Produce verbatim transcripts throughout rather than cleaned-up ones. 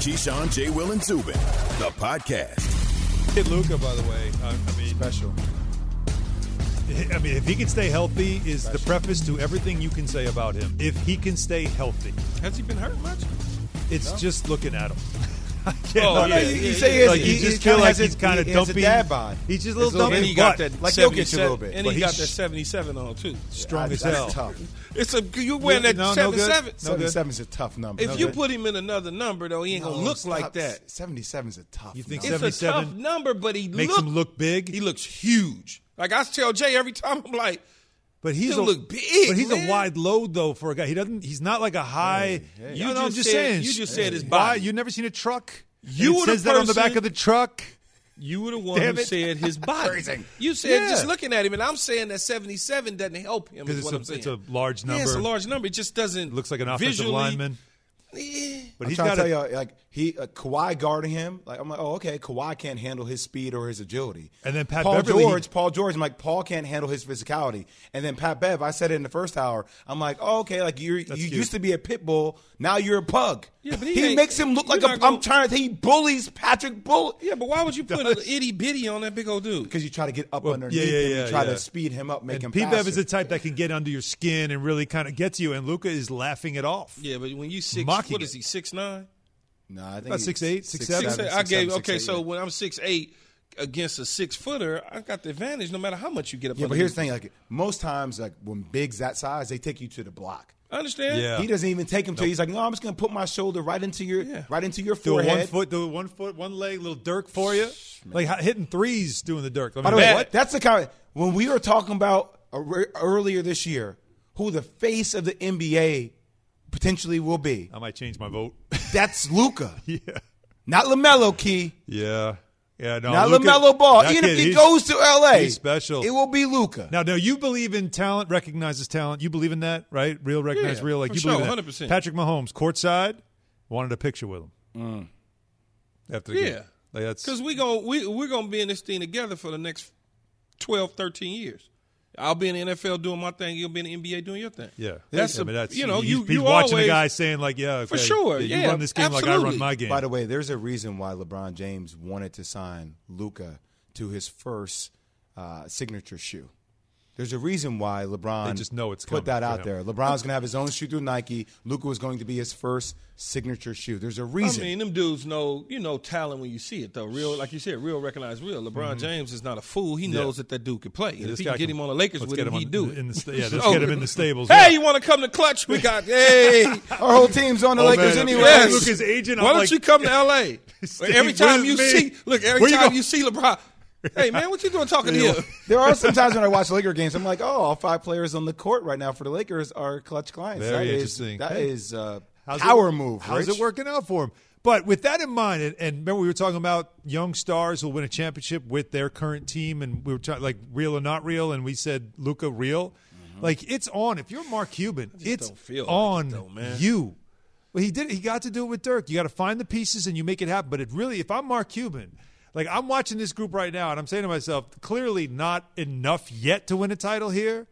Keyshawn, J. Will, and Zubin, the podcast. Hey, Luka, by the way, I, I mean, special. I mean, if he can stay healthy is special. The preface to everything you can say about him. If he can stay healthy. Has he been hurt much? It's no. Just looking at him. I can't. Oh, yeah, you, you say like he, he just feel like he's kind of he dumpy. Dad bod. He's just a little dumpy. And he got that like he'll get you a little bit. And he got that seventy-seven on too. Strong yeah, as hell. That's tough. It's a you wearing that no, seven no seven. seventy-seven is a tough number. If no you good. Put him in another number though, he ain't no, gonna look stop. like that. seventy-seven is a tough. You think number. It's a tough number, but he makes look, him look big. He looks huge. Like I tell Jay every time, I'm like. But he's a, look big, but he's man. a wide load though for a guy. He doesn't. He's not like a high. Hey, hey, you know, I'm just said, saying. You just hey, said his body. You've never seen a truck. You were the person that on the back of the truck. You were the one Damn who it. said his body. You said yeah. just looking at him, and I'm saying that seventy-seven doesn't help him. Because it's, it's a large number. Yeah, it's a large number. It just doesn't. Looks like an offensive visually, lineman. Yeah. But I'm he's got to tell you, like he uh, Kawhi guarding him. Like I'm like, oh okay, Kawhi can't handle his speed or his agility. And then Pat Paul Beverly, George, he... Paul George. I'm like, Paul can't handle his physicality. And then Pat Bev. I said it in the first hour. I'm like, oh, okay, like you're, you you used to be a pit bull. Now you're a pug. Yeah, but he, he makes him look like a. Gonna... I'm trying to. He bullies Patrick Bull. Yeah, but why would you put an itty bitty on that big old dude? Because you try to get up well, underneath yeah, yeah, him. Yeah, you try yeah. to speed him up, make and him. P. Bev is the type that can get under your skin and really kind of gets you. And Luka is laughing it off. Yeah, but when you six. My What is he, six nine? No, I think about six eight, six seven. I gave, okay, so when I'm six eight against a six-footer, I got the advantage no matter how much you get up. Yeah, but here's the thing. Like most times, like when bigs that size, they take you to the block. I understand. Yeah. He doesn't even take him to. Nope. He's like, no, I'm just going to put my shoulder right into your yeah. right into your forehead. Do a one foot, do a one foot, one leg, little Dirk for you. Man. Like hitting threes doing the Dirk. I mean, by the way, what? That's the kind of – when we were talking about earlier this year who the face of the N B A – potentially will be. I might change my vote. That's Luka. Yeah. Not LaMelo, Key. Yeah. Yeah, no. Not Luka, LaMelo Ball. Even kid, if he goes to L A, he's special. It will be Luka. Now, now, you believe in talent, recognizes talent. You believe in that, right? Real, recognize yeah, real. Like, you sure, believe in that. one hundred percent. Patrick Mahomes, courtside, wanted a picture with him. Mm. After the yeah. game. Like, that's because we gonna, we, we're going to be in this thing together for the next twelve, thirteen years. I'll be in the N F L doing my thing. You'll be in the N B A doing your thing. Yeah, that's, a, I mean, that's you know, he's, you, he's you watching always, a guy saying like, yeah, okay, for sure, yeah, you yeah, run this game absolutely. Like I run my game. By the way, there's a reason why LeBron James wanted to sign Luka to his first uh, signature shoe. There's a reason why LeBron they just know it's put that out there. LeBron's going to have his own shoe through Nike. Luka was going to be his first signature shoe. There's a reason. I mean, them dudes know, you know, talent when you see it, though. Real, like you said, real recognize real. LeBron mm-hmm. James is not a fool. He yeah. knows that that dude can play. Yeah, and if he can get him on the Lakers with him, him on, he'd do it. In the sta- yeah, let's oh, get him in the Stables. Hey, yeah. you want to come to Clutch? We got, hey. Our whole team's on the oh, Lakers man, anyway. Yes. Luka's agent, Why I'm don't like, you come to L A? Steve, every time you me? see, look, every time you see LeBron. Hey, man, what you doing talking to you? There are some times when I watch Laker games, I'm like, oh, all five players on the court right now for the Lakers are Clutch clients. Very that interesting. Is, that hey. is a how's power it, move, How's Rich? it working out for him? But with that in mind, and, and remember we were talking about young stars who win a championship with their current team, and we were talking like real or not real, and we said Luka real. Mm-hmm. Like, it's on. If you're Mark Cuban, it's on though, man. you. Well, he did. He got to do it with Dirk. You got to find the pieces, and you make it happen. But it really, if I'm Mark Cuban – like, I'm watching this group right now, and I'm saying to myself, clearly not enough yet to win a title here,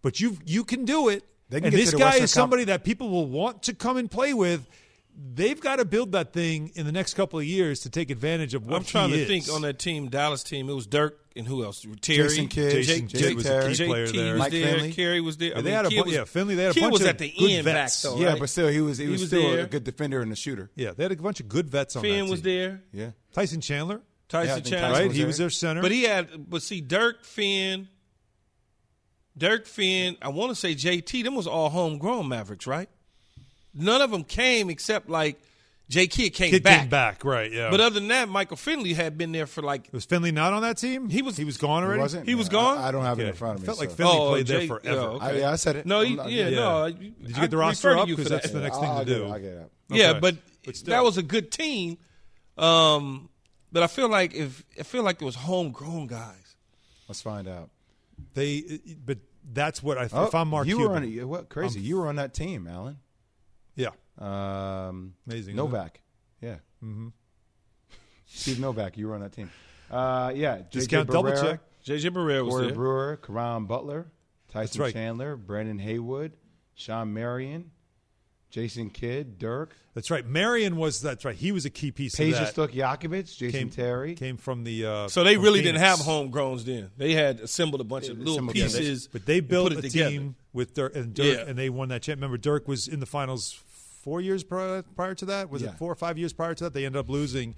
but you you can do it. They can and this guy Western is somebody Com- that people will want to come and play with. They've got to build that thing in the next couple of years to take advantage of what I'm trying he to is. think on that team, Dallas team, it was Dirk and who else? Terry. Jason Kidd. Jason Kidd was a key J- player T there. Mike Finley. Carey was there. I mean, they had a bu- was, yeah, Finley, they had a bunch was of at the good end vets. Back, though, yeah, right? But still, he was, he he was, was still there. a good defender and a shooter. Yeah, they had a bunch of good vets on Finn that team. Finn was there. Yeah. Tyson Chandler. Tyson yeah, Chandler, right? Was he was their center, but he had, but see, Dirk, Finn, Dirk, Finn. I want to say J T. Them was all homegrown Mavericks, right? None of them came except like J. Kidd came Kidd back, came back, right? Yeah. But other than that, Michael Finley had been there for like. Was Finley not on that team? He was. He was gone already. Wasn't, he was no, gone. I, I don't have okay. it in front of me. I felt so. like Finley oh, played J- there forever. Yeah, okay. I, yeah, I said it. No, he, yeah, yeah, no. Did you get I the roster up? Because that's yeah. the next I'll, thing I'll to do. It, I'll get up. Okay. Yeah, but, but that was a good team. Um. But I feel like if I feel like it was homegrown guys. Let's find out. They, but that's what I. Oh, if I'm Mark you Cuban, were on a, what crazy? I'm, you were on that team, Alan. Yeah. Um, Amazing. Novak. Huh? Yeah. Mm-hmm. Steve Novak, you were on that team. Uh, yeah. Discount double check. J J Barrera was Corey there. Brewer, Caron Butler, Tyson right. Chandler, Brandon Haywood, Shawn Marion, Jason Kidd, Dirk. That's right. Marion was that's right. He was a key piece Page of that. Pages Stojakovic, Jason came, Terry. Came from the uh, So they really Phoenix. Didn't have homegrowns then. They had assembled a bunch they, of little pieces. They, but they built a together. Team with Dirk and Dirk yeah. and they won that champ. Remember, Dirk was in the finals four years prior, prior to that? Was yeah. it four or five years prior to that? They ended up losing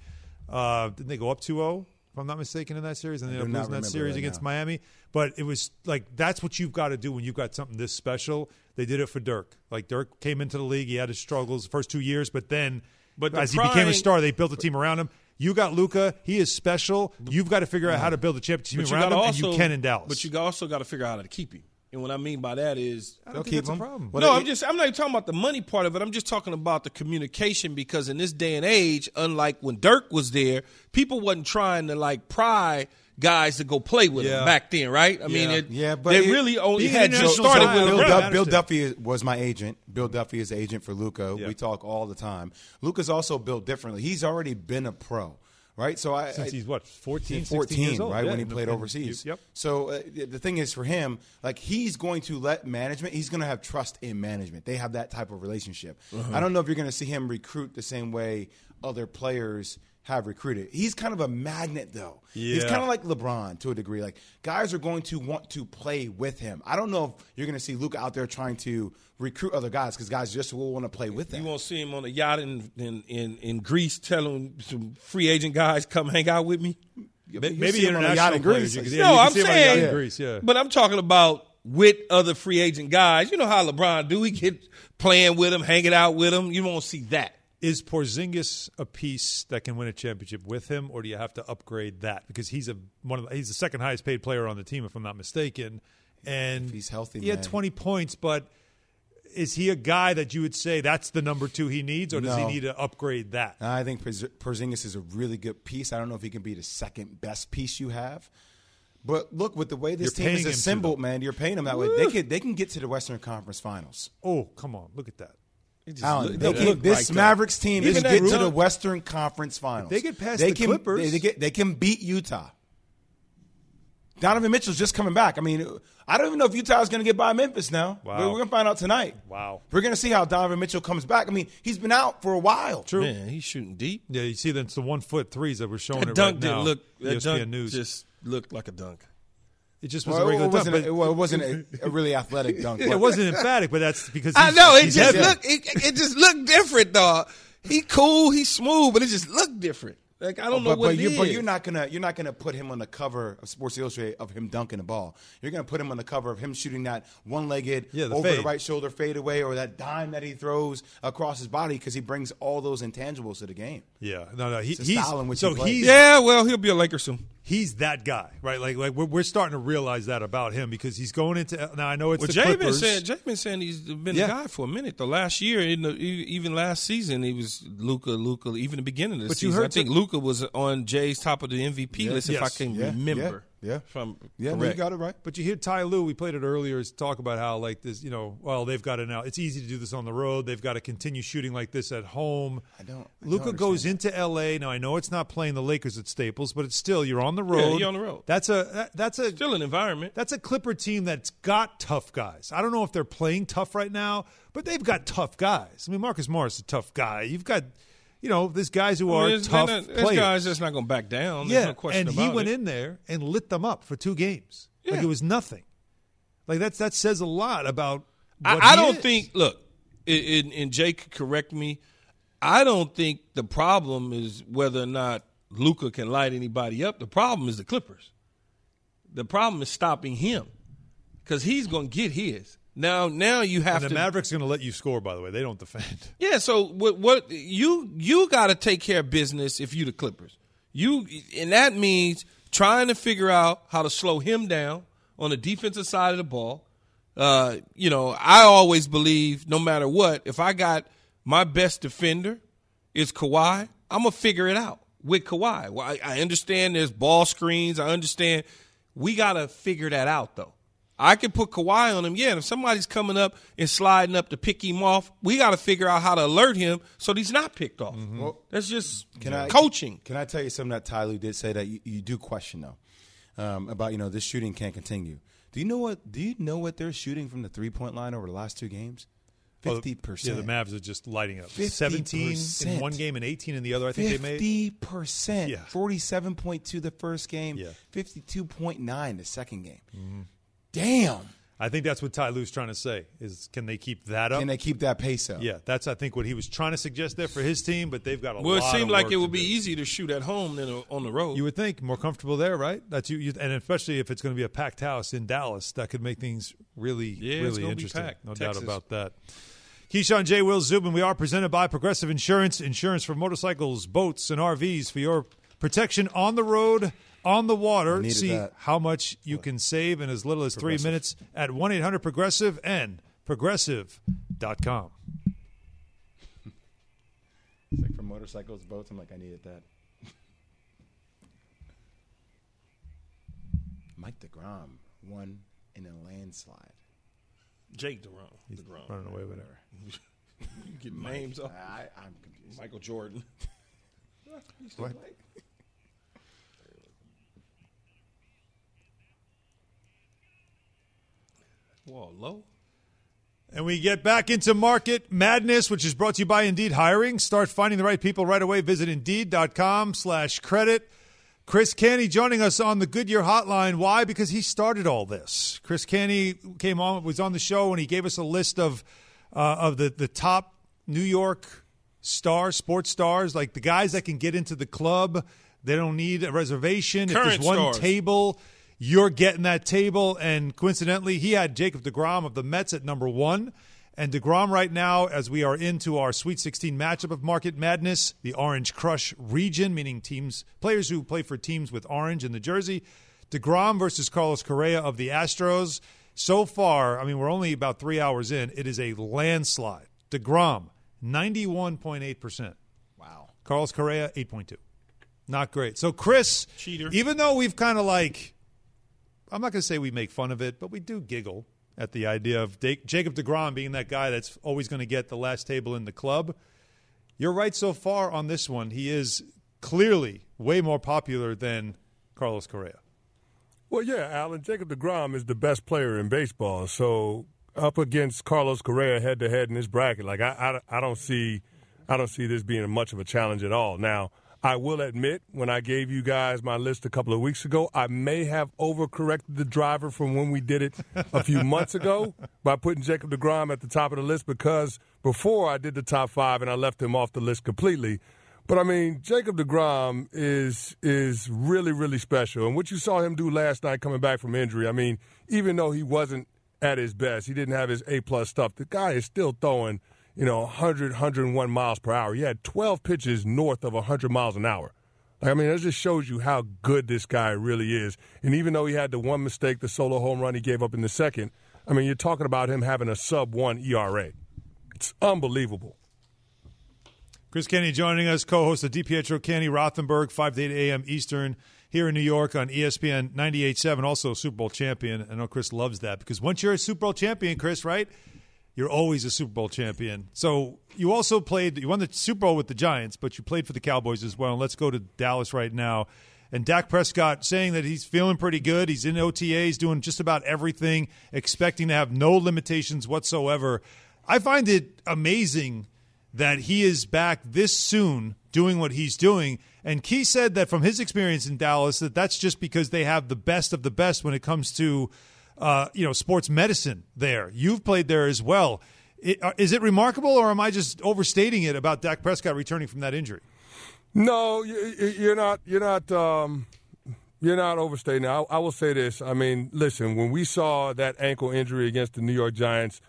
uh, didn't they go up two oh? If I'm not mistaken, in that series, and they ended up losing that series against Miami. But it was like, that's what you've got to do when you've got something this special. They did it for Dirk. Like, Dirk came into the league. He had his struggles the first two years, but then but as he became a star, they built a team around him. You got Luka. He is special. You've got to figure out how to build a championship around him, and you can in Dallas. But you also got to figure out how to keep him. And what I mean by that is – I don't think that's a problem. No, I'm just – I'm not even talking about the money part of it. I'm just talking about the communication, because in this day and age, unlike when Dirk was there, people wasn't trying to, like, pry guys to go play with yeah. him back then, right? I yeah. mean, it, yeah, but they it, really only had just started so, with Bill, him. Duff, Bill Duffy was my agent. Bill Duffy is the agent for Luka. Yeah. We talk all the time. Luka's also built differently. He's already been a pro. Right, so I since I, he's what fourteen, fourteen years old, right? Yeah. When he played overseas. Yep. So uh, the thing is for him, like he's going to let management. He's going to have trust in management. They have that type of relationship. Uh-huh. I don't know if you're going to see him recruit the same way other players have recruited. He's kind of a magnet, though. Yeah. He's kind of like LeBron to a degree. Like guys are going to want to play with him. I don't know if you're going to see Luka out there trying to recruit other guys, because guys just will want to play with them. You won't see him on a yacht in in, in, in Greece telling some free agent guys, come hang out with me. Yeah, maybe international on yacht in Greece. Like, yeah, no, I'm saying, yeah. Greece, yeah. But I'm talking about with other free agent guys. You know how LeBron do. He get playing with them, hanging out with them. You won't see that. Is Porzingis a piece that can win a championship with him, or do you have to upgrade that? Because he's a one of the, he's the second highest paid player on the team, if I'm not mistaken. And if he's healthy, he man. had twenty points, but is he a guy that you would say that's the number two he needs, or does no. he need to upgrade that? I think Porzingis is a really good piece. I don't know if he can be the second best piece you have. But look, with the way this you're team is assembled, man, you're paying them that Woo. way. They can, they can get to the Western Conference Finals. Oh, come on. Look at that. Just, Alan, they they can, this right Mavericks team is get route, to the Western Conference Finals. They get past they the can, Clippers. They, they, get, they can beat Utah. Donovan Mitchell's just coming back. I mean, I don't even know if Utah's going to get by Memphis now. Wow. We're, we're going to find out tonight. Wow. We're going to see how Donovan Mitchell comes back. I mean, he's been out for a while. True. Man, he's shooting deep. Yeah, you see that's the one-foot threes that we're showing that it dunk right now. Look, that dunk News. just looked like a dunk. It just was well, a regular it wasn't dunk. A, well, it wasn't a, a really athletic dunk. It wasn't emphatic, but that's because he's I know. It just, looked, it, it just looked different, dog. He cool. He's smooth, but it just looked different. Like, I don't oh, know but, what but it you, is. But you're not gonna you're not gonna put him on the cover of Sports Illustrated of him dunking the ball. You're gonna put him on the cover of him shooting that one-legged yeah, the over fade. the right shoulder fadeaway, or that dime that he throws across his body, because he brings all those intangibles to the game. Yeah, no, no, he, it's he's style in which so he plays. Yeah, well, he'll be a Laker soon. He's that guy, right? Like, like we're, we're starting to realize that about him, because he's going into now. I know it's well, the Jay Clippers. Been saying, Jay been saying he's been yeah. a guy for a minute. The last year, in the, even last season, he was Luka, Luka. Even the beginning of the but season, you heard I think Luka was on Jay's top of the M V P yeah. list, yes. if I can yeah. remember. Yeah, yeah. If I'm yeah correct. You got it right. But you hear Ty Lue. We played it earlier. Talk about how like this, you know, well they've got to now. It's easy to do this on the road. They've got to continue shooting like this at home. I don't. I Luka don't goes into L A Now I know it's not playing the Lakers at Staples, but it's still you're on. The road. Yeah, you're on the road. That's a that, that's a still an environment. That's a Clipper team that's got tough guys. I don't know if they're playing tough right now, but they've got tough guys. I mean, Marcus Morris is a tough guy. You've got, you know, these guys who I mean, are there's, tough not, players. There's guys that's not going to back down. Yeah, there's no question about it. And he went in there and lit them up for two games. Yeah. Like it was nothing. Like that's that says a lot about what I, I don't is. think. Look, it, it, and Jake, correct me. I don't think the problem is whether or not Luka can light anybody up. The problem is the Clippers. The problem is stopping him, because he's going to get his. Now, now you have and the to. The Mavericks going to let you score. By the way, they don't defend. Yeah. So what? What you you got to take care of business if you the Clippers. You and that means trying to figure out how to slow him down on the defensive side of the ball. Uh, you know, I always believe no matter what, if I got my best defender is Kawhi, I'm gonna figure it out. With Kawhi, well, I, I understand there's ball screens. I understand. We got to figure that out, though. I can put Kawhi on him, yeah, and if somebody's coming up and sliding up to pick him off, we got to figure out how to alert him so that he's not picked off. Mm-hmm. Well, that's just can I, coaching. Can I tell you something that Ty Lue did say that you, you do question, though, um, about, you know, this shooting can't continue. Do you know what? Do you know what they're shooting from the three-point line over the last two games? fifty percent. Oh, yeah, the Mavs are just lighting up. fifty percent. seventeen in one game and eighteen in the other. I think fifty percent. They made fifty percent. Yeah. forty-seven point two the first game, yeah. fifty-two point nine the second game. Mm-hmm. Damn. I think that's what Ty Lue's trying to say is, can they keep that up? Can they keep that pace up? Yeah, that's, I think, what he was trying to suggest there for his team, but they've got a well, lot of work. Well, it seemed like it would be easier to shoot at home than on the road. You would think more comfortable there, right? That's you, you and especially if it's going to be a packed house in Dallas, that could make things really, yeah, really it's interesting. Be packed. No Texas. Doubt about that. Keyshawn J. Will Zubin, we are presented by Progressive Insurance, insurance for motorcycles, boats, and R Vs for your protection on the road. On the water, see that. How much you can save in as little as three minutes at one eight hundred progressive and progressive dot com. It's like for motorcycles, boats, I'm like, I needed that. Mike DeGrom won in a landslide. Jake DeGrom. He's DeGrom. Running away with her. You get names off. I, I'm confused. Michael Jordan. What? Whoa, low. And we get back into Market Madness, which is brought to you by Indeed Hiring. Start finding the right people right away. Visit Indeed.com slash credit. Chris Kenny joining us on the Goodyear hotline. Why? Because he started all this. Chris Kenny came on, was on the show, and he gave us a list of uh, of the, the top New York stars, sports stars, like the guys that can get into the club. They don't need a reservation. Current if there's one stars. Table. You're getting that table, and coincidentally, he had Jacob DeGrom of the Mets at number one. And DeGrom right now, as we are into our Sweet sixteen matchup of Market Madness, the Orange Crush region, meaning teams, players who play for teams with orange in the jersey. DeGrom versus Carlos Correa of the Astros. So far, I mean, we're only about three hours in. It is a landslide. DeGrom, ninety-one point eight percent. Wow. Carlos Correa, eight point two. Not great. So, Chris, cheater. Even though we've kind of like... I'm not going to say we make fun of it, but we do giggle at the idea of De- Jacob DeGrom being that guy that's always going to get the last table in the club. You're right so far on this one. He is clearly way more popular than Carlos Correa. Well, yeah, Alan, Jacob DeGrom is the best player in baseball. So up against Carlos Correa head-to-head in this bracket, like I, I, I don't see, I don't see this being much of a challenge at all. Now, I will admit, when I gave you guys my list a couple of weeks ago, I may have overcorrected the driver from when we did it a few months ago by putting Jacob DeGrom at the top of the list because before I did the top five and I left him off the list completely. But, I mean, Jacob DeGrom is is really, really special. And what you saw him do last night coming back from injury, I mean, even though he wasn't at his best, he didn't have his A-plus stuff, the guy is still throwing – you know, one hundred, one oh one miles per hour. He had twelve pitches north of one hundred miles an hour. Like, I mean, that just shows you how good this guy really is. And even though he had the one mistake, the solo home run he gave up in the second, I mean, you're talking about him having a sub one E R A. It's unbelievable. Chris Kenny joining us, co-host of DiPietro, Kenny Rothenberg, five to eight a.m. Eastern here in New York on E S P N ninety-eight point seven, also a Super Bowl champion. I know Chris loves that because once you're a Super Bowl champion, Chris, right? You're always a Super Bowl champion. So you also played – you won the Super Bowl with the Giants, but you played for the Cowboys as well. And let's go to Dallas right now. And Dak Prescott saying that he's feeling pretty good. He's in O T As, doing just about everything, expecting to have no limitations whatsoever. I find it amazing that he is back this soon doing what he's doing. And Key said that from his experience in Dallas that that's just because they have the best of the best when it comes to – Uh, you know, sports medicine there. You've played there as well. It, uh, is it remarkable, or am I just overstating it about Dak Prescott returning from that injury? No, you, you're not. You're not. Um, you're not overstating. I, I will say this. I mean, listen. When we saw that ankle injury against the New York Giants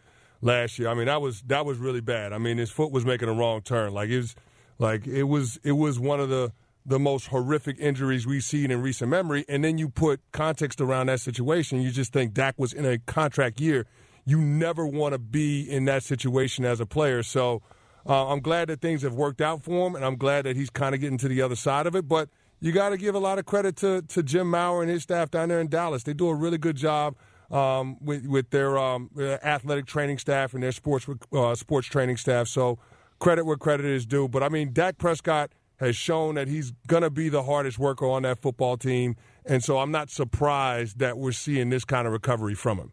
last year, I mean, that was that was really bad. I mean, his foot was making a wrong turn. Like it was, like it was, it was one of the. the most horrific injuries we've seen in recent memory, and then you put context around that situation, you just think Dak was in a contract year. You never want to be in that situation as a player. So uh, I'm glad that things have worked out for him, and I'm glad that he's kind of getting to the other side of it. But you got to give a lot of credit to to Jim Maurer and his staff down there in Dallas. They do a really good job um, with, with their um, athletic training staff and their sports uh, sports training staff. So credit where credit is due. But, I mean, Dak Prescott – has shown that he's going to be the hardest worker on that football team. And so I'm not surprised that we're seeing this kind of recovery from him.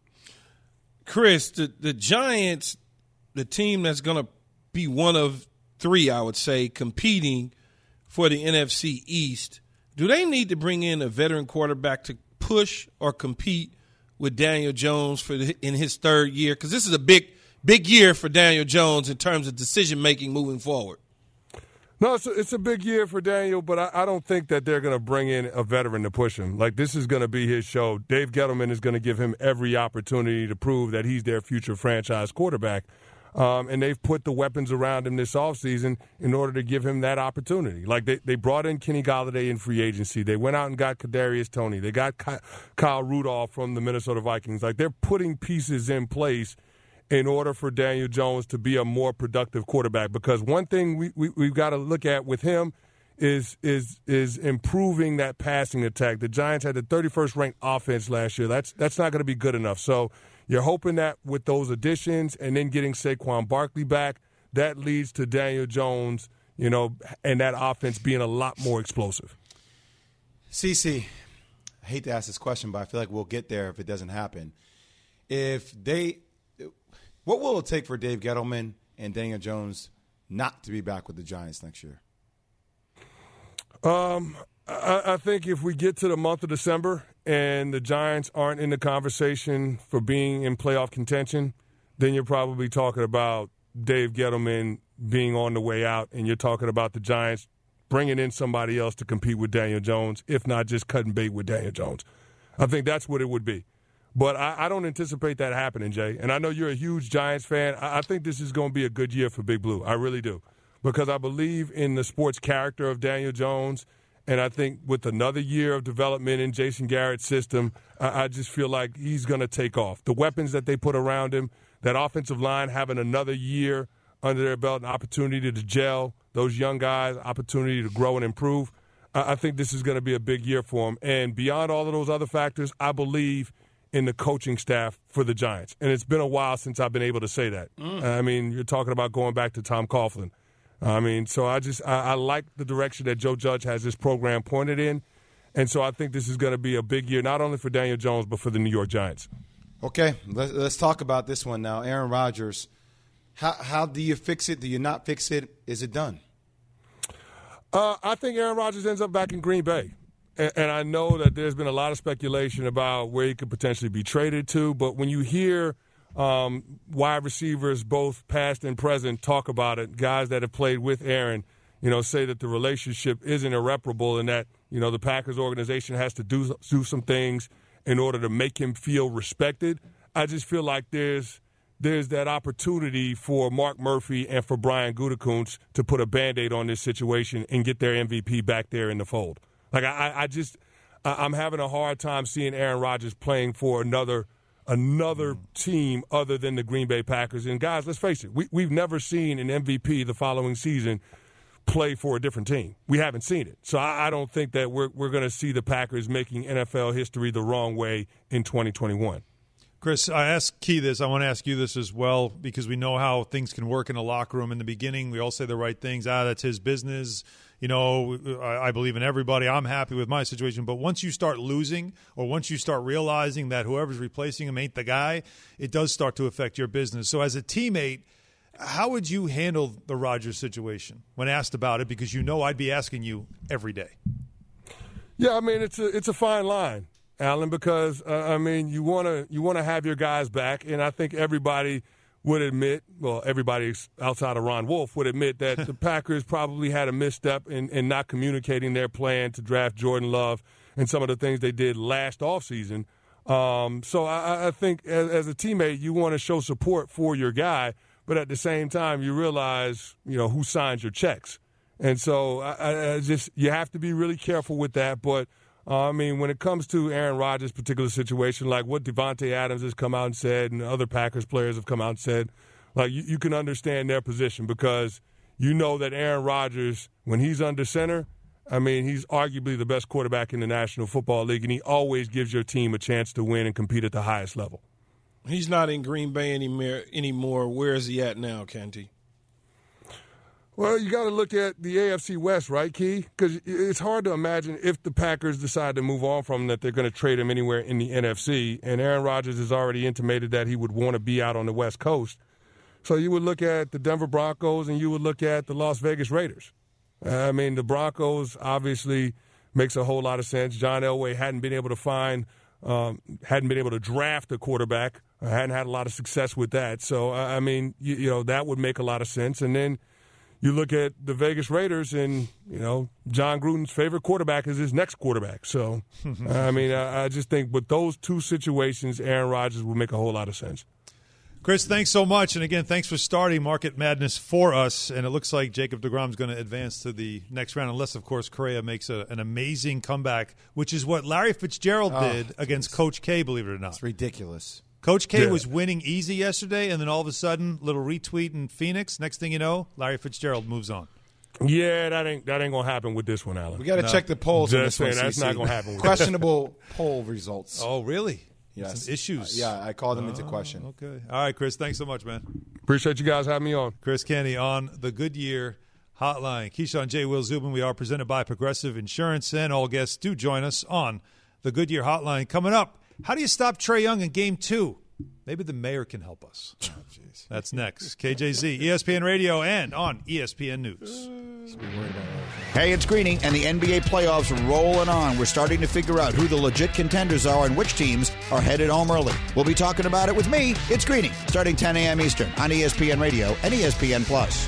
Chris, the, the Giants the team that's going to be one of three, I would say, competing for the N F C East, do they need to bring in a veteran quarterback to push or compete with Daniel Jones for the, in his third year? Because this is a big, big year for Daniel Jones in terms of decision-making moving forward. No, it's a, it's a big year for Daniel, but I, I don't think that they're going to bring in a veteran to push him. Like, this is going to be his show. Dave Gettleman is going to give him every opportunity to prove that he's their future franchise quarterback. Um, and they've put the weapons around him this offseason in order to give him that opportunity. Like, they, they brought in Kenny Golladay in free agency. They went out and got Kadarius Toney. They got Kyle Rudolph from the Minnesota Vikings. Like, they're putting pieces in place in order for Daniel Jones to be a more productive quarterback. Because one thing we, we, we've got to look at with him is is is improving that passing attack. The Giants had the thirty-first ranked offense last year. That's that's not going to be good enough. So you're hoping that with those additions and then getting Saquon Barkley back, that leads to Daniel Jones, you know, and that offense being a lot more explosive. CeCe, I hate to ask this question, but I feel like we'll get there if it doesn't happen. If they – What will it take for Dave Gettleman and Daniel Jones not to be back with the Giants next year? Um, I, I think if we get to the month of December and the Giants aren't in the conversation for being in playoff contention, then you're probably talking about Dave Gettleman being on the way out, and you're talking about the Giants bringing in somebody else to compete with Daniel Jones, if not just cutting bait with Daniel Jones. I think that's what it would be. But I, I don't anticipate that happening, Jay. And I know you're a huge Giants fan. I, I think this is going to be a good year for Big Blue. I really do. Because I believe in the sports character of Daniel Jones. And I think with another year of development in Jason Garrett's system, I, I just feel like he's going to take off. The weapons that they put around him, that offensive line having another year under their belt, an opportunity to gel, those young guys, opportunity to grow and improve. I, I think this is going to be a big year for him. And beyond all of those other factors, I believe – in the coaching staff for the Giants. And it's been a while since I've been able to say that. Mm. I mean, you're talking about going back to Tom Coughlin. I mean, so I just I, I like the direction that Joe Judge has this program pointed in. And so I think this is going to be a big year, not only for Daniel Jones, but for the New York Giants. Okay, let's, let's talk about this one now. Aaron Rodgers, how, how do you fix it? Do you not fix it? Is it done? Uh, I think Aaron Rodgers ends up back in Green Bay. And I know that there's been a lot of speculation about where he could potentially be traded to, but when you hear um, wide receivers, both past and present, talk about it, guys that have played with Aaron, you know, say that the relationship isn't irreparable and that, you know, the Packers organization has to do, do some things in order to make him feel respected. I just feel like there's there's that opportunity for Mark Murphy and for Brian Gutekunst to put a Band-Aid on this situation and get their M V P back there in the fold. Like, I, I just – I'm having a hard time seeing Aaron Rodgers playing for another another team other than the Green Bay Packers. And, guys, let's face it, we, we've never seen an M V P the following season play for a different team. We haven't seen it. So I, I don't think that we're, we're going to see the Packers making N F L history the wrong way in twenty twenty-one. Chris, I asked Key this. I want to ask you this as well because we know how things can work in a locker room. In the beginning, we all say the right things. Ah, that's his business. You know, I believe in everybody. I'm happy with my situation. But once you start losing or once you start realizing that whoever's replacing him ain't the guy, it does start to affect your business. So as a teammate, how would you handle the Rodgers situation when asked about it? Because you know I'd be asking you every day. Yeah, I mean, it's a, it's a fine line, Alan, because, uh, I mean, you want to you want to have your guys back. And I think everybody – would admit, well, everybody outside of Ron Wolf would admit that the Packers probably had a misstep in, in not communicating their plan to draft Jordan Love and some of the things they did last offseason. Um, so I, I think as, as a teammate, you want to show support for your guy, but at the same time, you realize, you know, who signs your checks. And so I, I just you have to be really careful with that. But, uh, I mean, when it comes to Aaron Rodgers' particular situation, like what Devontae Adams has come out and said and other Packers players have come out and said, like you, you can understand their position because you know that Aaron Rodgers, when he's under center, I mean, he's arguably the best quarterback in the National Football League, and he always gives your team a chance to win and compete at the highest level. He's not in Green Bay anymore. Where is he at now, Kenty? Well, you got to look at the A F C West, right, Key? Because it's hard to imagine if the Packers decide to move on from him that they're going to trade him anywhere in the N F C. And Aaron Rodgers has already intimated that he would want to be out on the West Coast. So you would look at the Denver Broncos and you would look at the Las Vegas Raiders. I mean, the Broncos obviously makes a whole lot of sense. John Elway hadn't been able to find, um, hadn't been able to draft a quarterback. I hadn't had a lot of success with that. So, I mean, you, you know, that would make a lot of sense. And then you look at the Vegas Raiders and, you know, John Gruden's favorite quarterback is his next quarterback. So, I mean, I, I just think with those two situations, Aaron Rodgers would make a whole lot of sense. Chris, thanks so much. And, again, thanks for starting Market Madness for us. And it looks like Jacob DeGrom's going to advance to the next round, unless, of course, Correa makes a, an amazing comeback, which is what Larry Fitzgerald oh, did geez. against Coach K, believe it or not. It's ridiculous. Coach K yeah. was winning easy yesterday, and then all of a sudden, little retweet in Phoenix. Next thing you know, Larry Fitzgerald moves on. Yeah, that ain't that ain't going to happen with this one, Alan. We got to no. check the polls. Just saying, that's not going to happen. With questionable poll results. Oh, really? Yes. Some issues. Uh, yeah, I called them oh, into question. Okay. All right, Chris, thanks so much, man. Appreciate you guys having me on. Chris Kenny on the Goodyear Hotline. Keyshawn, J. Will, Zubin. We are presented by Progressive Insurance, and all guests do join us on the Goodyear Hotline. Coming up, how do you stop Trae Young in game two? Maybe the mayor can help us. Oh, geez. That's next. K J Z, E S P N Radio, and on E S P N News. Hey, it's Greeny, and the N B A playoffs rolling on. We're starting to figure out who the legit contenders are and which teams are headed home early. We'll be talking about it with me, it's Greeny, starting ten a.m. Eastern on E S P N Radio and E S P N plus.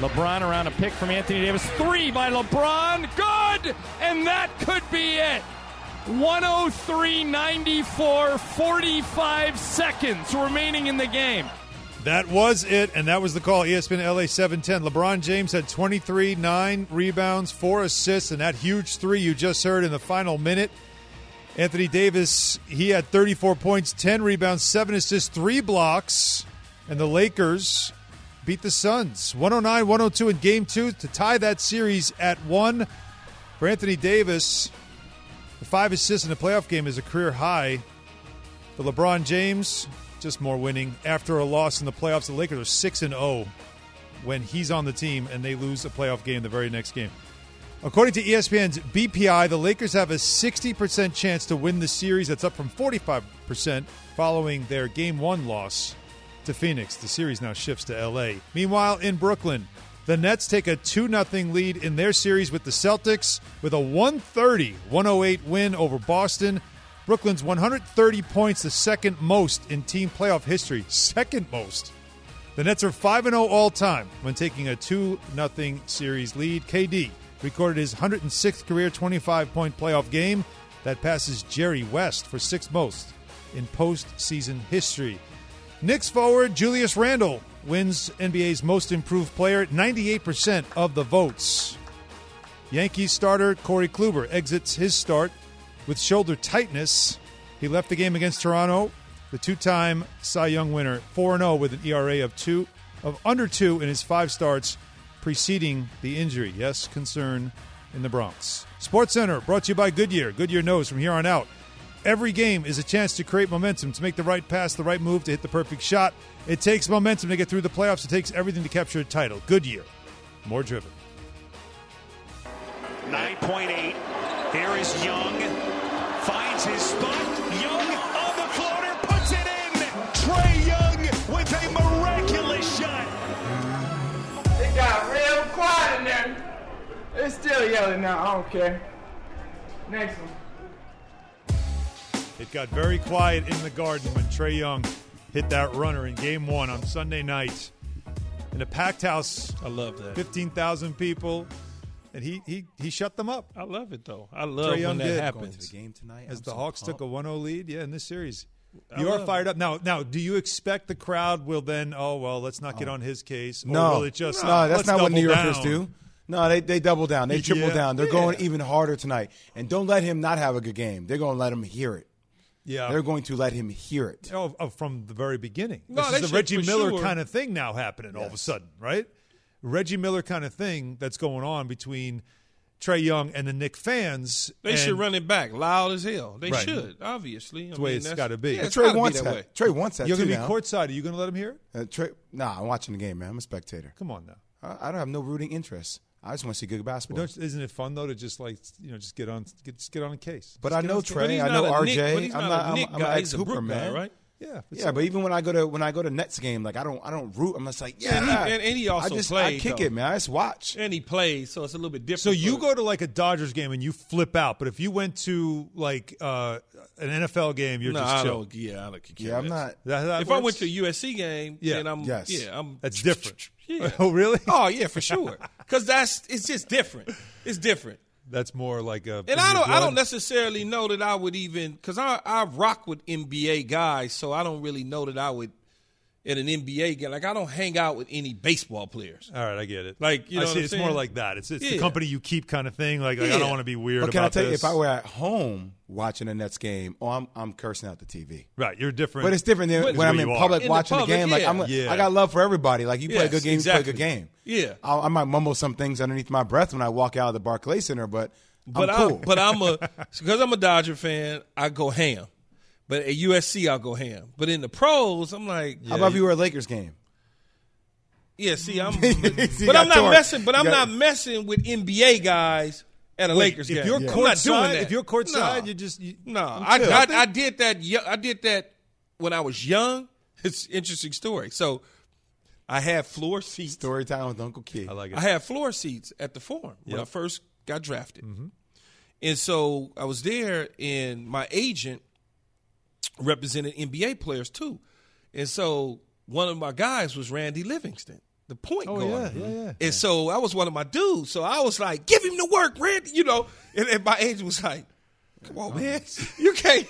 LeBron around a pick from Anthony Davis. Three by LeBron. Good! And that could be it. one oh three ninety-four, forty-five seconds remaining in the game. That was it, and that was the call. E S P N L A seven ten. LeBron James had twenty-three, nine rebounds, four assists, and that huge three you just heard in the final minute. Anthony Davis, he had thirty-four points, ten rebounds, seven assists, three blocks, and the Lakers beat the Suns one oh nine one oh two in game two to tie that series at one. For Anthony Davis, the five assists in the playoff game is a career high. For LeBron James, just more winning after a loss in the playoffs. The Lakers are six and oh when he's on the team, and they lose a playoff game the very next game. According to E S P N's B P I, the Lakers have a sixty percent chance to win the series. That's up from forty-five percent following their game one loss to Phoenix. The series now shifts to L A. Meanwhile, in Brooklyn, the Nets take a two nothing lead in their series with the Celtics with a one thirty one oh eight win over Boston. Brooklyn's one hundred thirty points, the second most in team playoff history. Second most. The Nets are five and oh all-time when taking a two nothing series lead. K D recorded his one hundred sixth career twenty-five point playoff game. That passes Jerry West for sixth most in postseason history. Knicks forward Julius Randle wins N B A's Most Improved Player, ninety-eight percent of the votes. Yankees starter Corey Kluber exits his start with shoulder tightness. He left the game against Toronto the two-time Cy Young winner, four and oh with an E R A of two, of under two in his five starts preceding the injury. Yes, concern in the Bronx. SportsCenter brought to you by Goodyear. Goodyear knows from here on out, every game is a chance to create momentum, to make the right pass, the right move, to hit the perfect shot. It takes momentum to get through the playoffs. It takes everything to capture a title. Goodyear, more driven. nine point eight. Here is Young. Finds his spot. Young on the floater. Puts it in. Trae Young with a miraculous shot. They got real quiet in there. They're still yelling now. I don't care. Next one. It got very quiet in the Garden when Trae Young hit that runner in Game one on Sunday night in a packed house. I love that. fifteen thousand people, and he he he shut them up. I love it, though. I love when that happens. Going to the game tonight, as I'm the so Hawks pumped. Took a one oh lead, yeah, in this series. You I are fired it. up. Now, now, do you expect the crowd will then, oh, well, let's not oh. get on his case? No. Or will it just, no, that's not what New Yorkers down. do. No, they they double down. They triple yeah. down. They're yeah. going even harder tonight. And don't let him not have a good game. They're going to let him hear it. Yeah, they're going to let him hear it. Oh, oh from the very beginning. No, this is the Reggie Miller sure. kind of thing now happening yes. all of a sudden, right? Reggie Miller kind of thing that's going on between Trae Young and the Knicks fans. They and, should run it back loud as hell. They right. should, obviously. That's the way it's got to be. Yeah, Trae wants that. Way. Trae wants that. You're going to be now. courtside. Are you going to let him hear it? Uh, Trae, nah, I'm watching the game, man. I'm a spectator. Come on now. I, I don't have no rooting interest. I just want to see good basketball. Don't, isn't it fun though to just like you know just get on get just get on a case? But just I know Trae, I know R J. I'm not I'm an ex Hooper man, guy, right? Yeah, yeah. But even when I go to when I go to Nets game, like I don't I don't root. I'm just like yeah. And he, and, and he also I just, played. I kick though. it, man. I just watch. And he plays, so it's a little bit different. So you go to like a Dodgers game and you flip out. But if you went to like uh, an N F L game, you're no, just chill. Yeah, I don't care. Yeah, I'm not. That, that if works. I went to a U S C game, yeah. then I'm yes. yeah, I'm that's different. Yeah. Oh, really? Oh, yeah, for sure. Because that's it's just different. It's different. That's more like a. And I don't, I don't necessarily know that I would even because I, I rock with N B A guys, so I don't really know that I would at an N B A game. Like I don't hang out with any baseball players. All right, I get it. Like you know, I see, it's saying? more like that. It's it's yeah. the company you keep kind of thing. Like, like yeah. I don't want to be weird. But can about I tell this. you, if I were at home watching a Nets game, oh, I'm I'm cursing out the T V. Right, you're different. But it's different than when, when I'm in public in watching the, public, the game. Yeah. Like I'm, a, yeah. I got love for everybody. Like you yes, play a good game, exactly. you play a good game. Yeah, I'll, I might mumble some things underneath my breath when I walk out of the Barclays Center, but I'm but cool. I, but I'm a because I'm a Dodger fan. I go ham, but at U S C I'll go ham. But in the pros, I'm like, yeah, how about if you were a Lakers game? Yeah, see, I'm, see, but I'm not torn. messing. But I'm got, not messing with N B A guys at a wait, Lakers if game. You're yeah. court I'm not side, doing that. If you're courtside, no. you just you, no. I, I, I, I did that. I did that when I was young. It's an interesting story. So. I had floor seats. Story time with Uncle Kid. I like it. I had floor seats at the Forum yep. when I first got drafted. Mm-hmm. And so I was there, and my agent represented N B A players too. And so one of my guys was Randy Livingston, the point oh, guard. Yeah, yeah, yeah. And yeah. so I was one of my dudes. So I was like, give him the work, Randy, you know. And, and my agent was like, come on, man. You can't.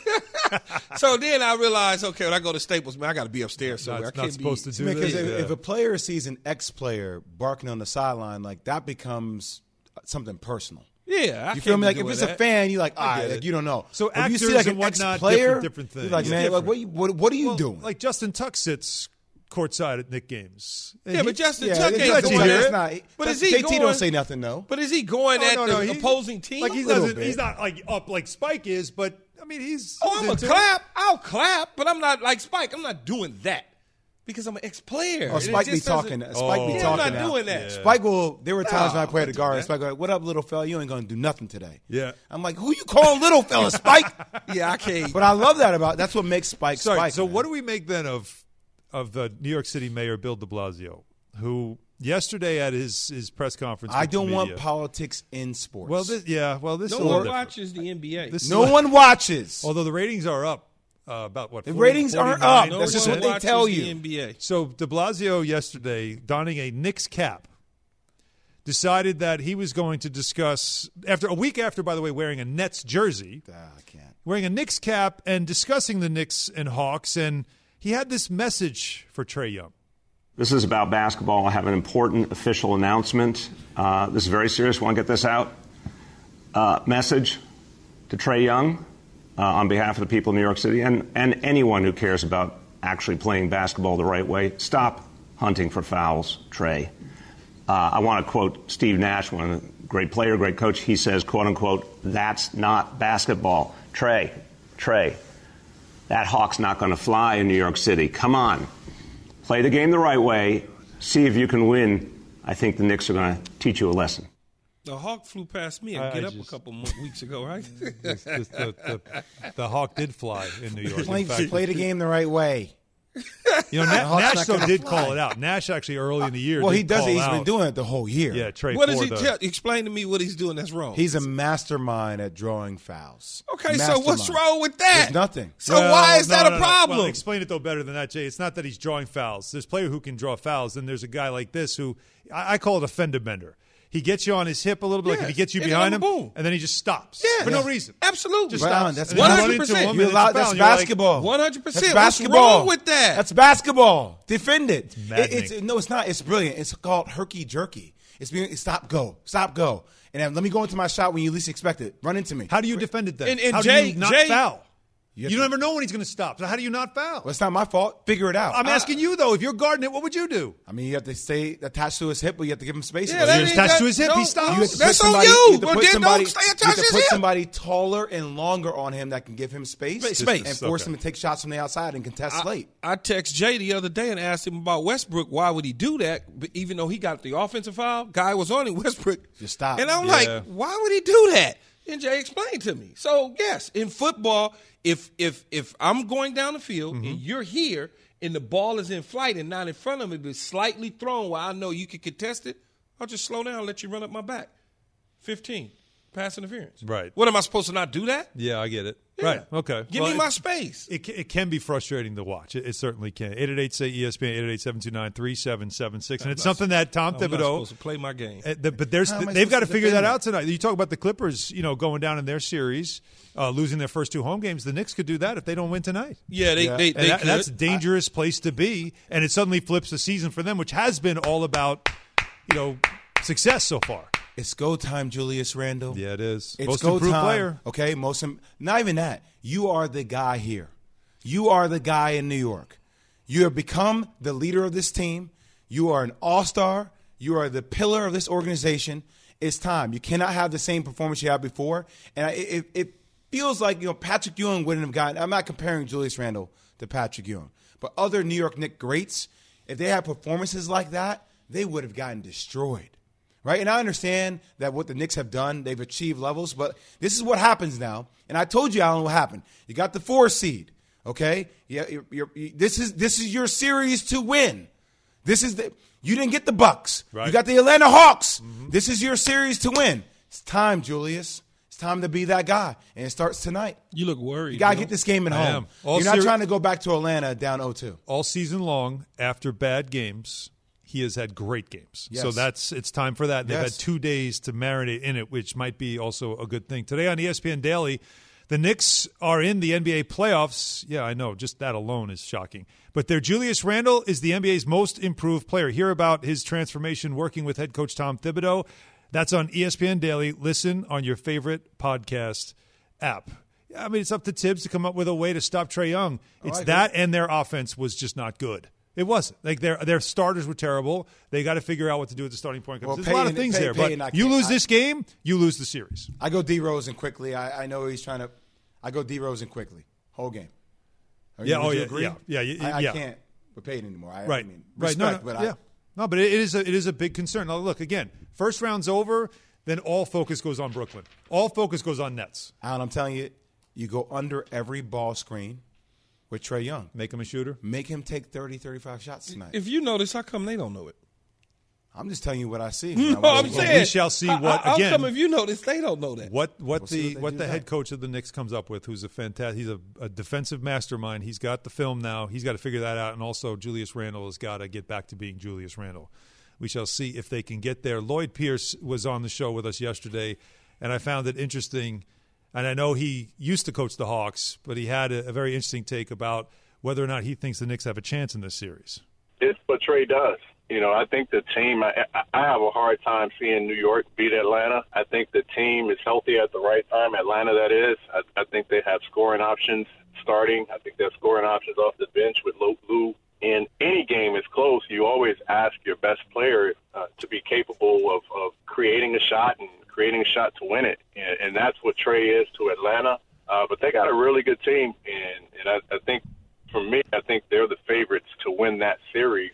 So then I realized, okay, when I go to Staples, man, I got to be upstairs somewhere. Not, I can't not supposed be, to do man, this. If, yeah. if a player sees an ex-player barking on the sideline, like that becomes something personal. Yeah. I you feel me? Like if it's that. a fan, you're like, all right, like, you don't know. So but actors you see, like, and whatnot, different, different things. You're like, man, like, what, what, what are you well, doing? Like Justin Tuck sits courtside at Knick games. And yeah, he, but Justin yeah, Tuck ain't going there. Not, but is he J T going, don't say nothing, though. But is he going oh, at no, no, the he, opposing team? Like he doesn't, he's not like up like Spike is, but, I mean, he's... Oh, I'm going to clap. It. I'll clap, but I'm not like Spike. I'm not doing that because I'm an ex-player. Oh, Spike be talking. Spike oh, be yeah, talking I'm not now. doing that. Yeah. Spike will... There were times no, when I played at guard, Spike was like, what up, little fella? You ain't going to do nothing today. Yeah. I'm like, who you calling little fella, Spike? Yeah, I can't. But I love that about... That's what makes Spike Spike. So what do we make then of... Of the New York City Mayor Bill de Blasio, who yesterday at his, his press conference, I don't media, want politics in sports. Well, this, yeah, well, this no is one watches different. the N B A. This no is, one watches. Although the ratings are up uh, about what? The forty, ratings forty-nine aren't up. No That's just what they tell you. The N B A. So de Blasio yesterday, donning a Knicks cap, decided that he was going to discuss after a week after, by the way, wearing a Nets jersey. Uh, I can't wearing a Knicks cap and discussing the Knicks and Hawks and. He had this message for Trae Young. This is about basketball. I have an important official announcement. Uh, this is very serious. Want to get this out? Uh, message to Trae Young. uh, on behalf of the people of New York City and, and anyone who cares about actually playing basketball the right way, stop hunting for fouls, Trey. Uh, I want to quote Steve Nash, one of the great player, great coach. He says, quote, unquote, that's not basketball. Trey, Trey, that hawk's not going to fly in New York City. Come on. Play the game the right way. See if you can win. I think the Knicks are going to teach you a lesson. The hawk flew past me and I, get I up just, a couple weeks ago, right? This, this, the, the, the hawk did fly in New York. Play, in fact, play the game the right way. You know, Na- Nash so did fly. call it out. Nash actually early in the year. Well, did he does it. He's out. been doing it the whole year. Yeah, Trey. What does he tell? Explain to me what he's doing that's wrong. He's a mastermind at drawing fouls. Okay, mastermind. So what's wrong with that? There's nothing. So well, why is no, that no, a problem? No. Well, explain it though better than that, Jay. It's not that he's drawing fouls. There's a player who can draw fouls, and there's a guy like this who I, I call it a fender bender. He gets you on his hip a little bit, yeah. like if he gets you and behind him, boom. And then he just stops yeah. for yeah. no reason. Absolutely. Just right stops. That's one hundred percent. You allow, that's basketball. Like, one hundred percent. That's basketball. What's wrong with that? That's basketball. Defend it. it it's, no, it's not. It's brilliant. It's called herky-jerky. It's, it's stop, go. Stop, go. And then let me go into my shot when you least expect it. Run into me. How do you defend it then? And, and How Jay, do you not Jay, foul? You, you don't ever know when he's going to stop. So how do you not foul? Well, it's not my fault. Figure it out. I'm I, asking you, though. If you're guarding it, what would you do? I mean, you have to stay attached to his hip, but you have to give him space. Yeah, that, you're attached that, to his hip. No, he stops. You have to That's put somebody, on you. You have to well, put, somebody, stay attached you have to put his hip. somebody taller and longer on him that can give him space, space. space. and force okay. him to take shots from the outside and contest I, late. I text Jay the other day and asked him about Westbrook. Why would he do that? But even though he got the offensive foul, guy was on him, Westbrook. Just stop. And I'm yeah. like, why would he do that? And Jay explained to me. So, yes, in football, if if if I'm going down the field mm-hmm. and you're here and the ball is in flight and not in front of me, but slightly thrown where I know you can contest it, I'll just slow down and let you run up my back. fifteen, pass interference. Right. What, am I supposed to not do that? Yeah, I get it. Yeah. Right, okay. Give well, me my it, space. It it can be frustrating to watch. It, it certainly can. eight eight eight, say E S P N, eight eight eight, seven two nine, three seven seven six. And it's something that Tom I'm Thibodeau – I'm not supposed to play my game. Uh, the, but there's, they've got to figure that out tonight. You talk about the Clippers, you know, going down in their series, uh, losing their first two home games. The Knicks could do that if they don't win tonight. Yeah, they, yeah. they, they, they that, could. That's a dangerous place to be. And it suddenly flips the season for them, which has been all about, you know, success so far. It's go time, Julius Randle. Yeah, it is. It's most go improved time. Player. Okay, most Im- not even that. You are the guy here. You are the guy in New York. You have become the leader of this team. You are an all-star. You are the pillar of this organization. It's time. You cannot have the same performance you had before. And I, it, it feels like you know Patrick Ewing wouldn't have gotten. I'm not comparing Julius Randle to Patrick Ewing, but other New York Knicks greats, if they had performances like that, they would have gotten destroyed. Right, and I understand that what the Knicks have done, they've achieved levels, but this is what happens now. And I told you, Alan, what happened. You got the four seed, okay? Yeah, you're, you're, you, this is this is your series to win. This is the you didn't get the Bucks. Right. You got the Atlanta Hawks. Mm-hmm. This is your series to win. It's time, Julius. It's time to be that guy, and it starts tonight. You look worried. You gotta you know? get this game at I home. You're not ser- trying to go back to Atlanta down oh two. All season long, after bad games. He has had great games. Yes. So that's it's time for that. They've yes. had two days to marinate in it, which might be also a good thing. Today on E S P N Daily, the Knicks are in the N B A playoffs. Yeah, I know. Just that alone is shocking. But their Julius Randle is the N B A's most improved player. Hear about his transformation working with head coach Tom Thibodeau. That's on E S P N Daily. Listen on your favorite podcast app. I mean, it's up to Tibbs to come up with a way to stop Trae Young. It's oh, that and their offense was just not good. It wasn't. Like their their starters were terrible. They got to figure out what to do at the starting point. Well, There's Payton, a lot of things Pay, there. Payton, but you lose I, this game, you lose the series. I go D-Rosen quickly. I, I know he's trying to – I go D-Rosen quickly. Whole game. Are yeah, you, oh, yeah, agree? yeah, yeah, yeah. I, I yeah. can't with Payton anymore. I, right. I mean, respect, right. No, no, but yeah. I, no, but it is, a, it is a big concern. Now, look, again, first round's over, then all focus goes on Brooklyn. All focus goes on Nets. Alan, I'm telling you, you go under every ball screen. With Trae Young. Make him a shooter. Make him take thirty, thirty-five shots tonight. If you notice, how come they don't know it? I'm just telling you what I see. No, I I'm saying. We shall see what, I, again. How come if you notice, they don't know that? What what we'll the what, what the that. head coach of the Knicks comes up with, who's a fantastic, he's a, a defensive mastermind. He's got the film now. He's got to figure that out. And also, Julius Randle has got to get back to being Julius Randle. We shall see if they can get there. Lloyd Pierce was on the show with us yesterday, and I found it interesting. And I know he used to coach the Hawks, but he had a, a very interesting take about whether or not he thinks the Knicks have a chance in this series. It's what Trey does. You know, I think the team, I, I have a hard time seeing New York beat Atlanta. I think the team is healthy at the right time, Atlanta that is. I, I think they have scoring options starting. I think they have scoring options off the bench with Lue. In any game is close, you always ask your best player uh, to be capable of, of creating a shot and creating a shot to win it. And, and that's what Trey is to Atlanta. Uh, but they got a really good team. And, and I, I think, for me, I think they're the favorites to win that series.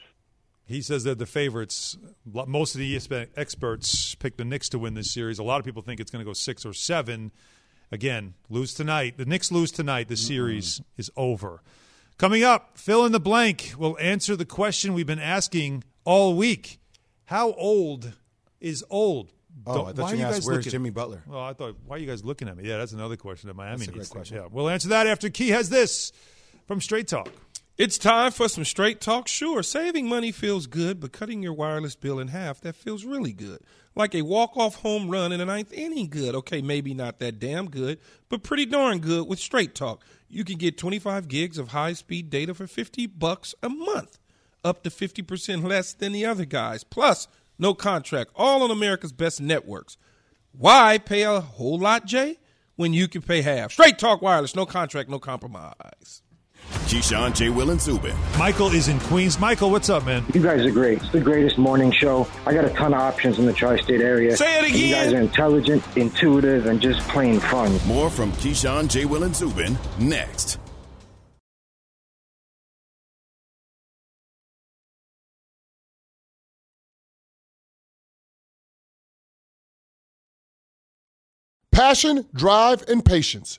He says they're the favorites. Most of the E S P N experts pick the Knicks to win this series. A lot of people think it's going to go six or seven. Again, lose tonight. The Knicks lose tonight. The series mm-hmm. is over. Coming up, fill in the blank. We'll answer the question we've been asking all week. How old is old? Oh, Don't, I thought you, you asked, where's Jimmy Butler? Well, I thought, why are you guys looking at me? Yeah, that's another question that Miami that's needs. That's a great question. Yeah, we'll answer that after Key has this from Straight Talk. It's time for some Straight Talk. Sure, saving money feels good, but cutting your wireless bill in half, that feels really good. Like a walk-off home run in the ninth inning good. Okay, maybe not that damn good, but pretty darn good with Straight Talk. You can get twenty-five gigs of high-speed data for fifty bucks a month, up to fifty percent less than the other guys. Plus, no contract, all on America's best networks. Why pay a whole lot, Jay, when you can pay half? Straight Talk Wireless, no contract, no compromise. Keyshawn, J. Will, and Zubin. Michael is in Queens. Michael, what's up, man? You guys are great. It's the greatest morning show. I got a ton of options in the tri-state area. Say it again. You guys are intelligent, intuitive, and just plain fun. More from Keyshawn, J. Will, and Zubin next. Passion, drive, and patience.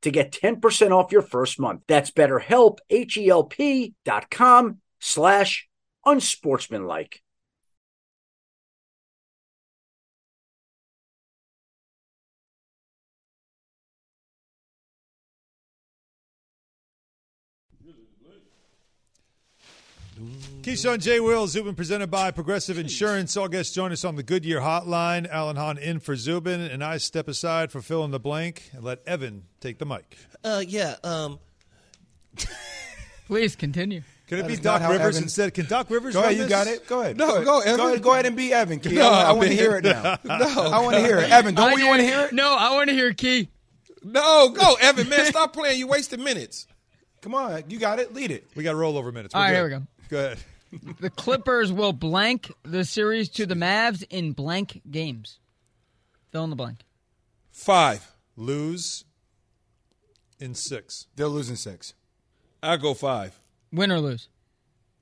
to get ten percent off your first month. That's BetterHelp, H E L P dot com slash unsportsmanlike. Keyshawn, J. Will, Zubin, presented by Progressive Insurance. All guests join us on the Goodyear Hotline. Alan Hahn in for Zubin, and I step aside for fill in the blank and let Evan take the mic. Uh, yeah. Um. Please continue. Can it that be Doc Rivers Evan... instead? Can Doc Rivers? Go ahead, you this? got it. Go ahead. No, go, go Evan. Go ahead. go ahead and be Evan. Key. No, I, I want to hear it now. no, I want to hear it. Evan, don't you want to hear it? No, I want to hear Key. No, go Evan, man. Stop playing. You wasting minutes. Come on, you got it. Lead it. We got rollover minutes. We're all right, good. Here we go. Go ahead. The Clippers will blank the series to the Mavs in blank games. Fill in the blank. Five. Lose in six. They'll lose in six. I'll go five. Win or lose?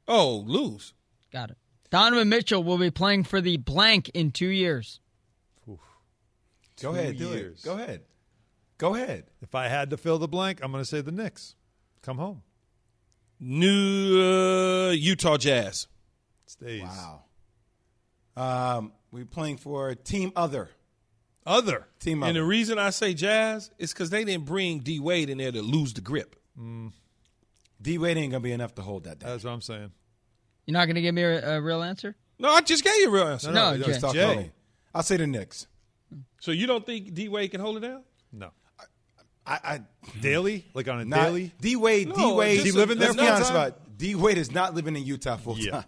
Oh, lose. Got it. Donovan Mitchell will be playing for the blank in two years. Oof. Go two ahead. Years. Do it. Go ahead. Go ahead. If I had to fill the blank, I'm going to say the Knicks. Come home. New uh, Utah Jazz. Stays. Wow. Um, we're playing for Team Other. Other. Team Other. And the reason I say Jazz is because they didn't bring D-Wade in there to lose the grip. Mm. D-Wade ain't going to be enough to hold that down. That's what I'm saying. You're not going to give me a, a real answer? No, I just gave you a real answer. No, no Jay. Jay. I'll say the Knicks. So you don't think D-Wade can hold it down? No. I, I daily? Like on a not, daily? D-Wade. No, D-Wade. Is he living there? Let's be honest about it. D-Wade is not living in Utah full yeah. time.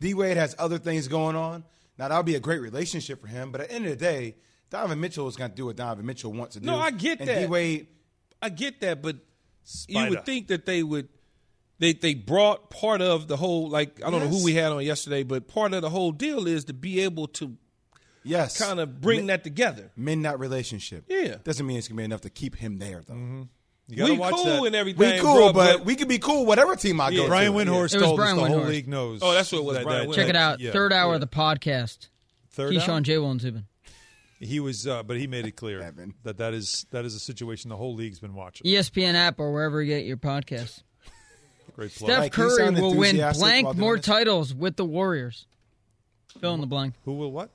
D-Wade has other things going on. Now, that would be a great relationship for him. But at the end of the day, Donovan Mitchell is going to do what Donovan Mitchell wants to do. No, I get and that. And D-Wade. I get that, but Spider. You would think that they would they, – they brought part of the whole – like I don't yes. know who we had on yesterday, but part of the whole deal is to be able to yes. kind of bring men, that together. Mend that relationship. Yeah. Doesn't mean it's going to be enough to keep him there, though. Mm-hmm. You gotta we watch cool that. And everything. We cool, bro, but, but we can be cool whatever team I yeah. go Brian to. Windhorst yeah. told Brian us the Windhorst. Whole league knows. Oh, that's what it was. That, that, Check that, it out. Yeah. Third hour yeah. of the podcast. Third Keyshawn hour? J. Will and Zubin. He was, uh, but he made it clear that that is that is a situation the whole league's been watching. E S P N app or wherever you get your podcasts. Great play. Steph Curry will win blank more this? titles with the Warriors. Fill in the blank. Who will what?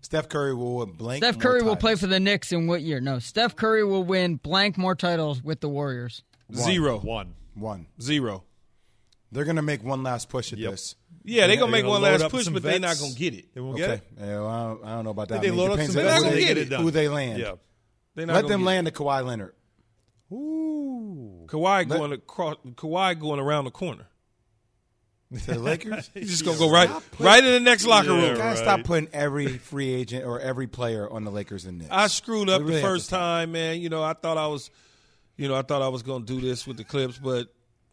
Steph Curry will win blank. Steph Curry more will titles. play for the Knicks in what year? No, Steph Curry will win blank more titles with the Warriors. One. Zero. One. One. Zero. They're gonna make one last push at yep. this. Yeah, they're gonna make one last push, but they're not gonna get it. They won't okay. get it. Yeah, well, I, don't, I don't know about that. They I mean, load up some vets. They're not gonna get it. Done. Who they land? Yeah. They not Let them land to Kawhi Leonard. Ooh, Kawhi Let, going across. Kawhi going around the corner. To the Lakers. He's just gonna go right, putting, right in the next locker yeah, room. Gotta right. stop putting every free agent or every player on the Lakers and Knicks. I screwed up we the really first time, man. You know, I thought I was, you know, I thought I was gonna do this with the Clips, but.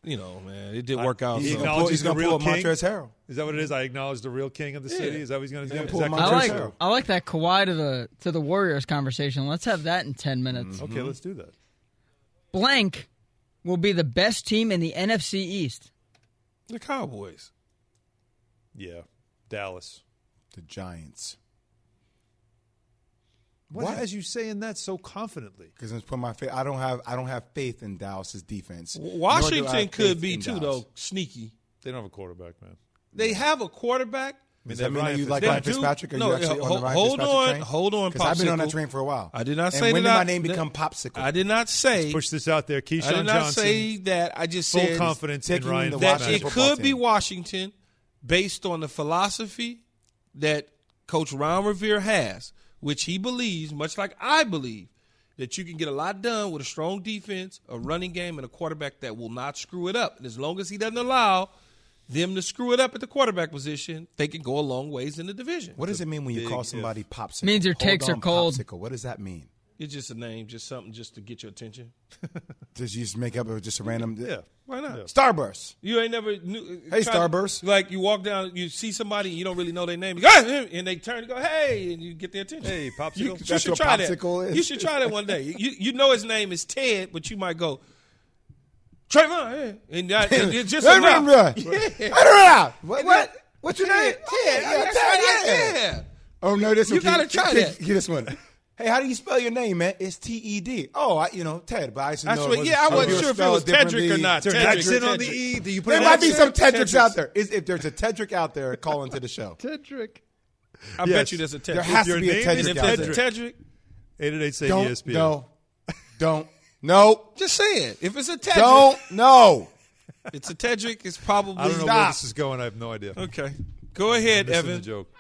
You know, man, it didn't work out. He so. Acknowledges he's going to pull a Montrezl Harrell. Is that what it is? I acknowledge the real king of the yeah. city. Is that what he's going to do? He's gonna pull I, like, I like that Kawhi to the to the Warriors conversation. Let's have that in ten minutes. Mm-hmm. Okay, let's do that. Blank will be the best team in the N F C East. The Cowboys. Yeah, Dallas. The Giants. What? Why is you saying that so confidently? Because I'm putting my faith. I don't have. I don't have faith in Dallas's defense. Washington could be too, Dallas. Though. Sneaky. They don't have a quarterback, man. They have a quarterback. I mean, Does that mean Ryan, you like Ryan Fitzpatrick? Are no, you actually uh, on the Ryan hold Fitzpatrick on, train? Hold on, because I've been on that train for a while. I did not say and when that. When did my name become Popsicle? I did not say. Let's push this out there, Keyshawn Johnson. I did not Johnson, say that. I just full said confidence in Ryan that it could team. Be Washington, based on the philosophy that Coach Ron Rivera has. Which he believes, much like I believe, that you can get a lot done with a strong defense, a running game, and a quarterback that will not screw it up. And as long as he doesn't allow them to screw it up at the quarterback position, they can go a long ways in the division. What does it mean when you call somebody Popsicle? It means your takes are cold. Popsicle. What does that mean? It's just a name, just something just to get your attention. Did you just make up just a random? Yeah, why not? Yeah. Starburst. You ain't never knew. Hey, Starburst. To, like you walk down, you see somebody, and you don't really know their name. You go, and they turn and go, hey, and you get their attention. Hey, Popsicle. You, you should try Popsicle that. Is. You should try that one day. You you know his name is Ted, but you might go, Trayvon. Yeah. And that, it's just a run. Yeah. What? What? What's your Ted. name? Ted. Yeah, Ted. Yeah. Oh, no, this one. You got to try that. Get this one. Hey, how do you spell your name, man? It's T E D. Oh, I, you know, Ted, but I used to I know swear, it Yeah, I wasn't sure if it was Tedrick or not. Tedrick on the E. Do you put there might be some Tedricks out there. Is, if there's a Tedrick out there, call into the show. Tedrick. I yes. bet you there's a Tedrick. There has to be a Tedrick if out there. If there's a Tedrick. eight eight eight, say don't, E S P N. No. Don't. No. Just say it. If it's a Tedrick. Don't. No. It's a Tedrick. It's probably I don't know not. Where this is going. I have no idea. Okay. Go ahead, Evan. This is a joke.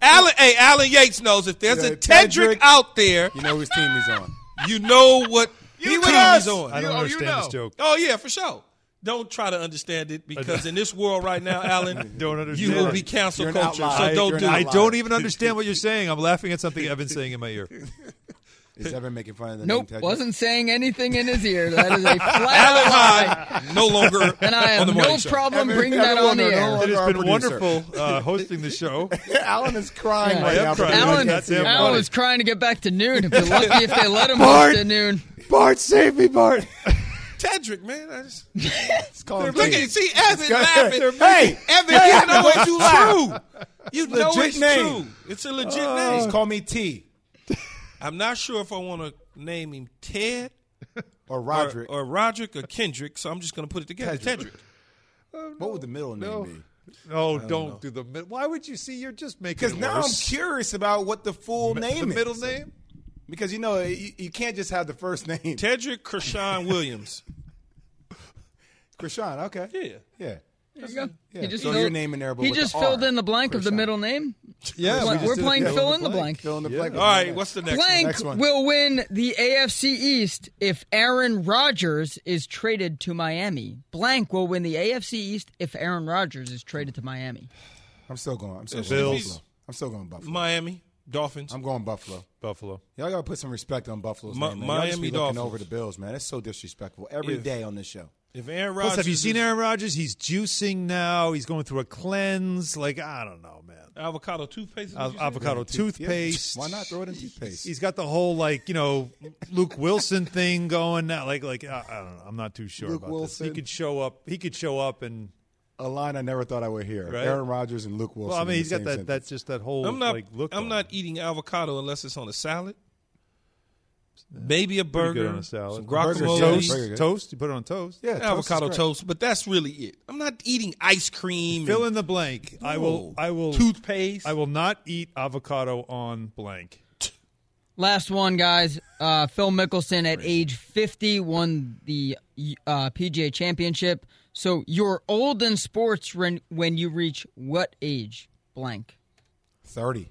Alan, hey, Alan Yates knows if there's you know, a Tedrick, Tedrick out there, you know whose team he's on. You know what team he's on. I don't you, understand oh, you know. this joke. Oh, yeah, for sure. Don't try to understand it because in this world right now, Alan, don't understand. You will be cancel you're culture, so don't you're do it. I don't even understand what you're saying. I'm laughing at something Evan's saying in my ear. Is Evan making fun of the nope, name Tedrick? Nope, wasn't saying anything in his ear. That is a flat Alan High, no longer and I have no problem show. bringing Evan, that on the air. No it has been wonderful uh, hosting the show. Alan is crying yeah. right now. Crying. Alan, like, Alan was crying to get back to noon. It'd be lucky if they let him Bart, host at noon. Bart, save me, Bart. Tedrick, man. I just it's called look at see Evan laughing. Hey, Evan, hey, you know it's true. You know legit it's name. True. It's a legit uh, name. Just call me T. I'm not sure if I want to name him Ted or Roderick or, or Roderick or Kendrick. So I'm just going to put it together. Tedrick. Tedrick. Oh, no, what would the middle no. name be? No, don't, don't do the middle. Why would you see? You're just making it worse. Because now I'm curious about what the full Mi- name the is. The middle name? Because, you know, you, you can't just have the first name. Tedrick Kershawn Williams. Kershawn, okay. Yeah. Yeah. There you go. Yeah. He just so you're naming there, but he just the filled R, in the blank Kershawn. Of the middle name. Yeah. We're, we're playing fill the in the blank. Fill in the yeah. blank. All right, what's the next blank one? Next one. Will win the A F C East if Aaron Rodgers is traded to Miami. Blank will win the A F C East if Aaron Rodgers is traded to Miami. I'm still going. I'm still going Buffalo. I'm still going Buffalo. Miami Dolphins. I'm going Buffalo. Buffalo. Y'all got to put some respect on Buffalo's Ma- name. Man. Miami just be Dolphins. Looking over the Bills, man. That's so disrespectful every if, day on this show. If Aaron Rodgers Plus, have you seen Aaron Rodgers? He's juicing now. He's going through a cleanse. Like, I don't know, man. Avocado toothpaste? Al- avocado toothpaste. Yeah. Why not throw it in toothpaste? He's got the whole, like, you know, Luke Wilson thing going now. Like, like I, I don't know. I'm not too sure Luke about Wilson. This. He could show up. He could show up and... A line I never thought I would hear. Right? Aaron Rodgers and Luke Wilson. Well, I mean, he's got that, that just that whole I'm not, like, look. I'm on. Not eating avocado unless it's on a salad. Maybe a burger, on a salad. Some guacamole, toast. toast. You put it on toast. Yeah, avocado toast, toast. But that's really it. I'm not eating ice cream. Fill in the blank. No. I will. I will. Toothpaste. I will not eat avocado on blank. Last one, guys. Uh, Phil Mickelson at age fifty won the uh, P G A Championship. So you're old in sports when when you reach what age? Blank. thirty.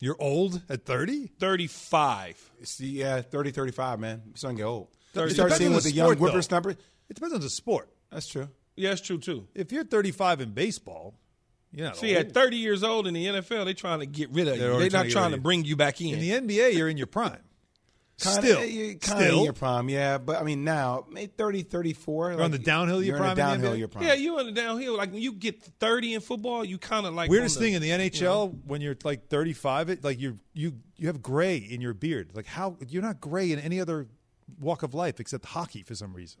You're old at thirty? thirty-five. See, yeah, thirty, thirty-five, man. You're starting to get old. thirty. You start seeing what the, the young whippersnapper. It depends on the sport. That's true. Yeah, that's true, too. If you're thirty-five in baseball, you're not See, old. At thirty years old in the N F L, they're trying to get rid of they're you. They're trying not trying to bring you back in. In the N B A, you're in your prime. Kinda, still, you're kind still. In your prime, yeah. But I mean, now, thirty, thirty-four. You're like, on the downhill, you're, you're prime. On the downhill, in the you're prime. Yeah, you're on the downhill. Like when you get thirty in football, you kind of like weirdest thing the, in the N H L you know, when you're like thirty-five. It like you you you have gray in your beard. Like how you're not gray in any other walk of life except hockey for some reason.